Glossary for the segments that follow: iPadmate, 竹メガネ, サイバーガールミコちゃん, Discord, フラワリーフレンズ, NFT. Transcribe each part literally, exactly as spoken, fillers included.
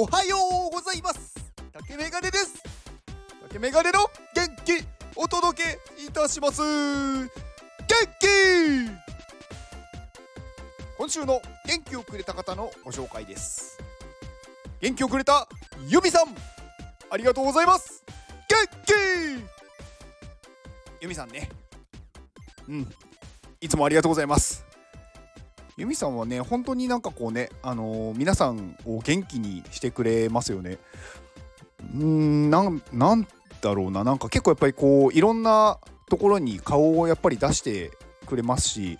おはようございます。竹メガネです。竹メガネの元気お届けいたします。元気、今週の元気をくれた方のご紹介です。元気をくれたゆみさん、ありがとうございます。元気、ゆみさんね、うん、いつもありがとうございます。ゆみさんはね、本当になんかこうね、あのー、皆さんを元気にしてくれますよね。うーん、なん、なんだろうな、なんか結構やっぱりこういろんなところに顔をやっぱり出してくれますし、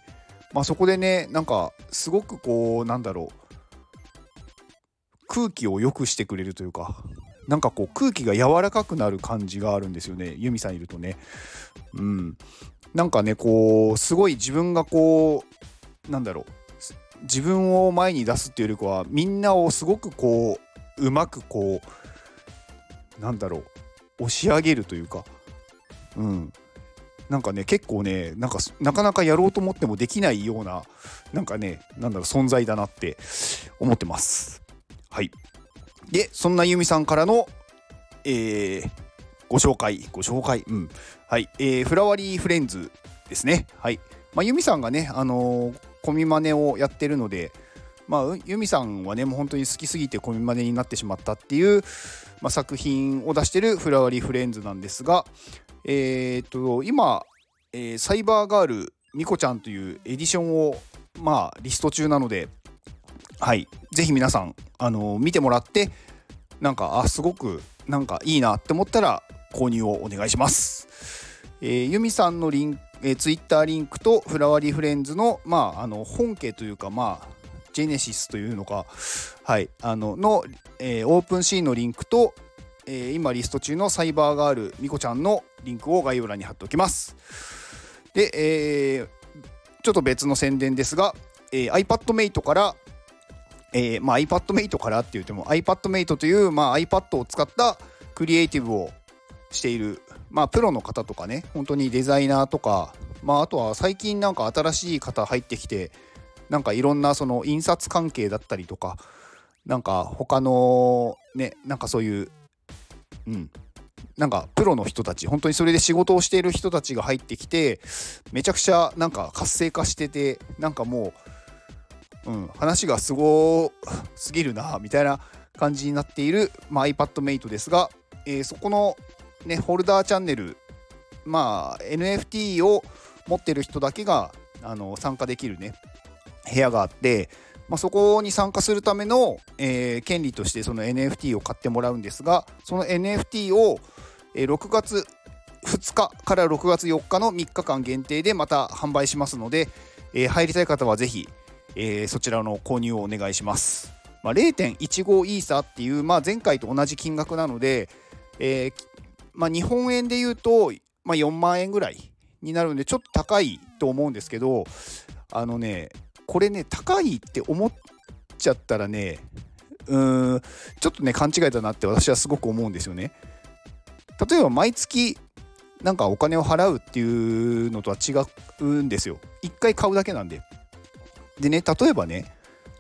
まあそこでね、なんかすごくこう、なんだろう、空気を良くしてくれるというか、なんかこう空気が柔らかくなる感じがあるんですよね、ゆみさんいるとね。うん、なんかね、こうすごい自分がこう、なんだろう、自分を前に出すっていうよりかは、みんなをすごくこううまくこう、なんだろう、押し上げるというか、うん、なんかね結構ね、なんかなかなかやろうと思ってもできないような、なんかね、なんだろう、存在だなって思ってます。はい。で、そんなゆみさんからの、えー、ご紹介ご紹介、うん、はい、えー、フラワリーフレンズですね。はい。まあ、ゆみさんがね、あのーコミマネをやってるので、まあ、ユミさんはね、もう本当に好きすぎてコミマネになってしまったっていう、まあ、作品を出してるフラワリーフレンズなんですが、えー、っと今、えー、サイバーガールミコちゃんというエディションを、まあ、リスト中なので、はい、ぜひ皆さん、あのー、見てもらって、なんかあすごくなんかいいなって思ったら購入をお願いします。えー、ユミさんのリンク、えー、ツイッターリンクとフラワリーフレンズの、まあ、あの本家というか、まあ、ジェネシスというのか、はい、あの、の、えー、オープンシーンのリンクと、えー、今リスト中のサイバーガールミコちゃんのリンクを概要欄に貼っておきます。で、えー、ちょっと別の宣伝ですが、えー、iPadmate から、えーまあ、iPadmate からって言っても iPadmate という、まあ、iPad を使ったクリエイティブをしている、まあ、プロの方とかね、本当にデザイナーとか、まあ、あとは最近なんか新しい方入ってきて、なんかいろんなその印刷関係だったりとか、なんか他のね、なんかそういう、うん、なんかプロの人たち、本当にそれで仕事をしている人たちが入ってきて、めちゃくちゃなんか活性化してて、なんかもう、うん、話がすごすぎるなみたいな感じになっている、まあ、iPadmate ですが、えー、そこのね、ホルダーチャンネル、まあ、エヌエフティー を持ってる人だけがあの参加できるね、部屋があって、まあ、そこに参加するための、えー、権利としてその エヌエフティー を買ってもらうんですが、その エヌエフティー を、えー、ろくがつふつかからろくがつよっかのみっかかん限定でまた販売しますので、えー、入りたい方はぜひ、えー、そちらの購入をお願いします。まあ、ゼロてんいちごイーサっていう、まあ、前回と同じ金額なので、えーまあ、日本円で言うと、まあ、よんまんえんぐらいになるんで、ちょっと高いと思うんですけど、あのね、これね、高いって思っちゃったらね、うーん、ちょっとね、勘違いだなって私はすごく思うんですよね。例えば毎月なんかお金を払うっていうのとは違うんですよ。いっかい買うだけなんで。でね、例えばね、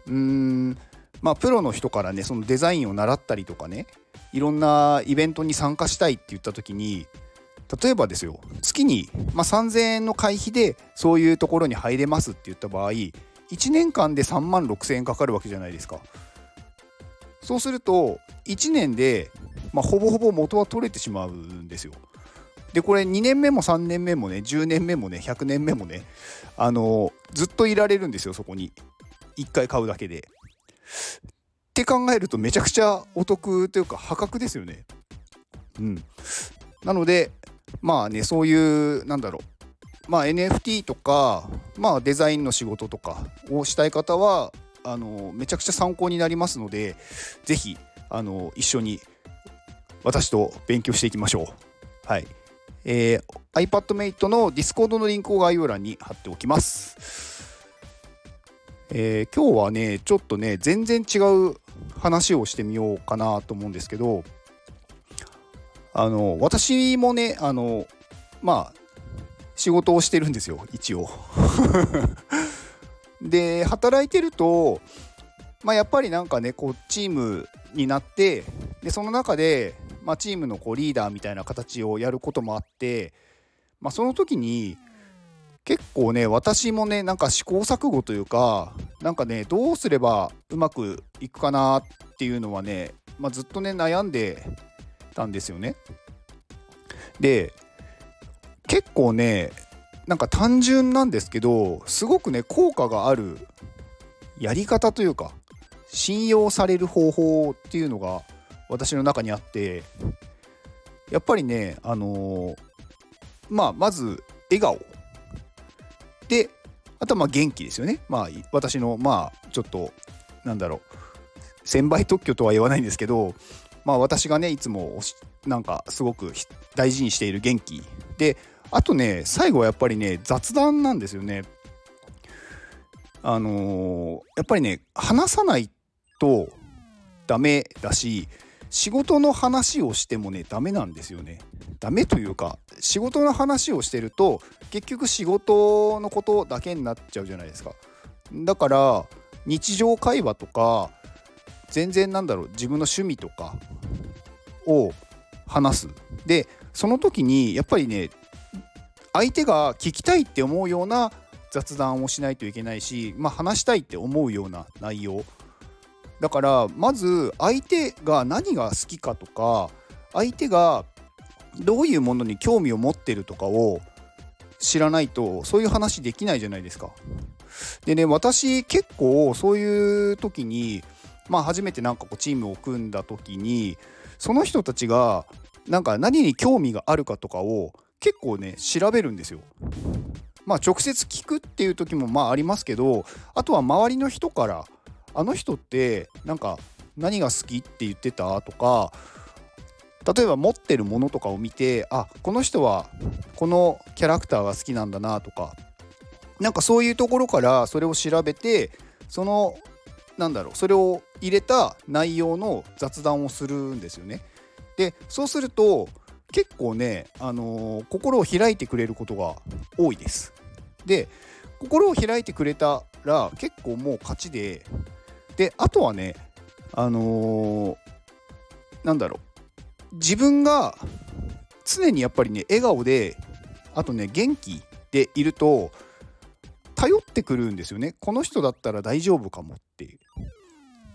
うーん、まあ、プロの人からね、そのデザインを習ったりとかね、いろんなイベントに参加したいって言った時に、例えばですよ、月に、まあ、さんぜんえんの会費でそういうところに入れますって言った場合、いちねんかんでさんまんろくせんえんかかるわけじゃないですか。そうするといちねんで、まあ、ほぼほぼ元は取れてしまうんですよ。でこれにねんめもさんねんめもね、じゅうねんめもね、ひゃくねんめもね、あのずっといられるんですよ、そこにいっかい買うだけで。って考えるとめちゃくちゃお得というか破格ですよね。うん、なのでまあね、そういうなんだろう、まあ、エヌエフティー とか、まあ、デザインの仕事とかをしたい方はあのめちゃくちゃ参考になりますので、ぜひあの一緒に私と勉強していきましょう。はい。えー、iPadmate の Discord のリンクを概要欄に貼っておきます。えー、今日はね、ちょっとね、全然違う話をしてみようかなと思うんですけど、あの私もね、あのまあ仕事をしてるんですよ、一応で働いてると、まあやっぱりなんかね、こうチームになって、でその中で、まあ、チームのこうリーダーみたいな形をやることもあって、まあ、その時に結構ね、私もね、なんか試行錯誤というか、なんかね、どうすればうまくいくかなっていうのはね、まあ、ずっとね悩んでたんですよね。で結構ね、なんか単純なんですけど、すごくね効果があるやり方というか、信用される方法っていうのが私の中にあって、やっぱりね、あのー、まあまず笑顔で、あとはまあ元気ですよね。まあ私のまあちょっとなんだろう、専売特許とは言わないんですけど、まあ私がねいつもなんかすごく大事にしている元気で、あとね最後はやっぱりね雑談なんですよね。あのー、やっぱりね話さないとダメだし、仕事の話をしてもねダメなんですよね。ダメというか、仕事の話をしてると結局仕事のことだけになっちゃうじゃないですか。だから日常会話とか全然なんだろう、自分の趣味とかを話す。でその時にやっぱりね、相手が聞きたいって思うような雑談をしないといけないし、まあ、話したいって思うような内容だから、まず相手が何が好きかとか、相手がどういうものに興味を持ってるとかを知らないと、そういう話できないじゃないですか。でね、私結構そういう時に、まあ、初めてなんかこうチームを組んだ時に、その人たちがなんか何に興味があるかとかを結構ね調べるんですよ。まあ直接聞くっていう時もまあありますけど、あとは周りの人から、あの人ってなんか何が好きって言ってたとか、例えば持ってるものとかを見て、あ、この人はこのキャラクターが好きなんだなとか、なんかそういうところからそれを調べて、そのなんだろう、それを入れた内容の雑談をするんですよね。で、そうすると結構ね、あのー、心を開いてくれることが多いです。で、心を開いてくれたら結構もう勝ちで、で、あとはね、あのー、なんだろう、自分が常にやっぱりね、笑顔で、あとね、元気でいると、頼ってくるんですよね。この人だったら大丈夫かもっていう。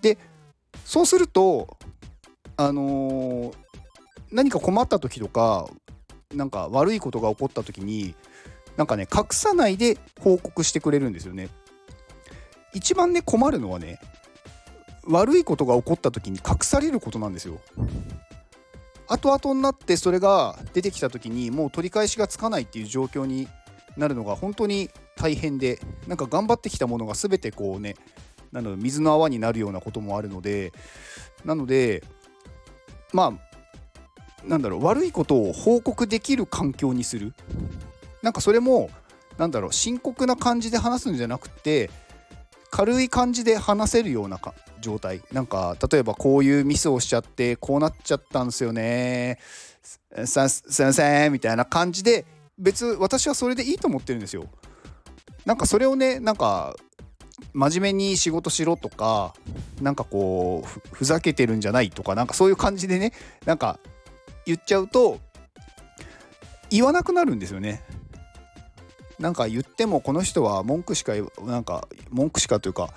で、そうすると、あのー、何か困った時とか、なんか悪いことが起こった時に、なんかね隠さないで報告してくれるんですよね。一番ね困るのはね、悪いことが起こった時に隠されることなんですよ。後々になってそれが出てきた時にもう取り返しがつかないっていう状況になるのが本当に大変で、なんか頑張ってきたものが全てこうね、なので水の泡になるようなこともあるので、なのでまあなんだろう、悪いことを報告できる環境にする。なんかそれもなんだろう、深刻な感じで話すんじゃなくて、軽い感じで話せるようなか状態。なんか例えばこういうミスをしちゃってこうなっちゃったんですよね、さすいませんみたいな感じで、別私はそれでいいと思ってるんですよ。なんかそれをね、なんか真面目に仕事しろとか、なんかこう ふ, ふざけてるんじゃないとか、なんかそういう感じでね、なんか言っちゃうと言わなくなるんですよね。なんか言ってもこの人は文句しかなんか文句しかというか、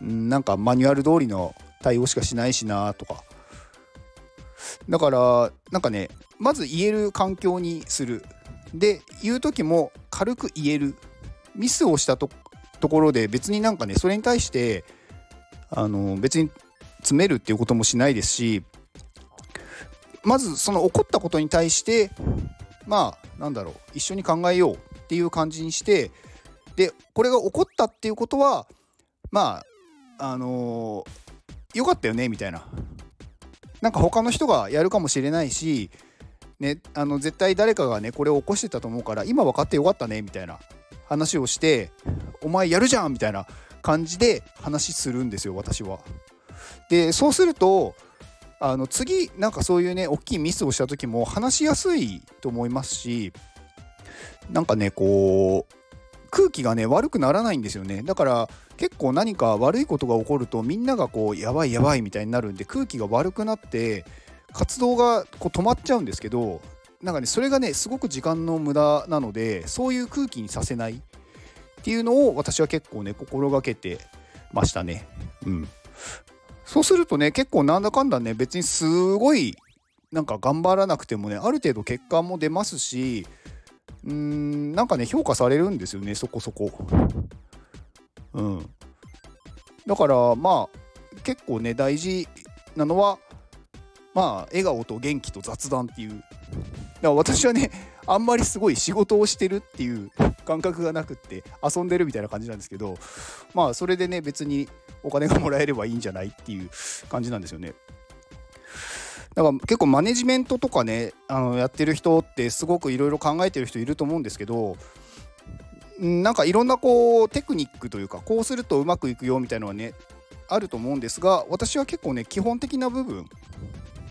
なんかマニュアル通りの対応しかしないしなとか。だからなんかね、まず言える環境にする。で言う時も軽く言える。ミスをしたと、ところで別になんかね、それに対してあの別に詰めるっていうこともしないですし。まずその起こったことに対して、まあなんだろう、一緒に考えようっていう感じにして、でこれが起こったっていうことは、まああのー、よかったよねみたいな、なんか他の人がやるかもしれないし、ね、あの絶対誰かがねこれを起こしてたと思うから、今分かってよかったねみたいな話をして、お前やるじゃんみたいな感じで話するんですよ、私は。でそうすると。あの次なんかそういうね大きいミスをした時も話しやすいと思いますし、なんかねこう空気がね悪くならないんですよね。だから結構何か悪いことが起こるとみんながこうやばいやばいみたいになるんで、空気が悪くなって活動がこう止まっちゃうんですけど、なんかねそれがねすごく時間の無駄なので、そういう空気にさせないっていうのを私は結構ね心がけてましたね。うん。そうするとね結構なんだかんだね別にすごいなんか頑張らなくてもねある程度結果も出ますし、うーんなんかね評価されるんですよねそこそこ。うん。だからまあ結構ね大事なのはまあ笑顔と元気と雑談っていう。だから私はねあんまりすごい仕事をしてるっていう感覚がなくって遊んでるみたいな感じなんですけど、まあそれでね別にお金がもらえればいいんじゃないっていう感じなんですよね。だから結構マネジメントとかねあのやってる人ってすごくいろいろ考えてる人いると思うんですけど、なんかいろんなこうテクニックというかこうするとうまくいくよみたいなのはねあると思うんですが、私は結構ね基本的な部分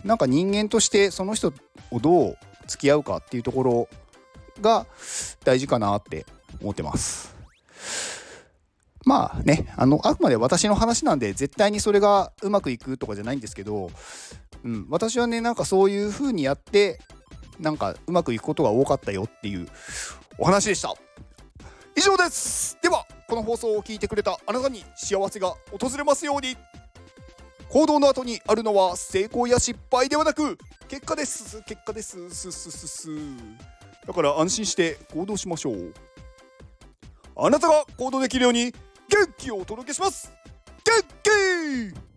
なんか人間としてその人をどう付き合うかっていうところが大事かなって思ってます。まあねあのあくまで私の話なんで絶対にそれがうまくいくとかじゃないんですけど、うん、私はねなんかそういう風にやってなんかうまくいくことが多かったよっていうお話でした。以上です。ではこの放送を聞いてくれたあなたに幸せが訪れますように。行動の後にあるのは成功や失敗ではなく結果です。結果です。すすすすだから安心して行動しましょう。あなたが行動できるように元気をお届けします。元気。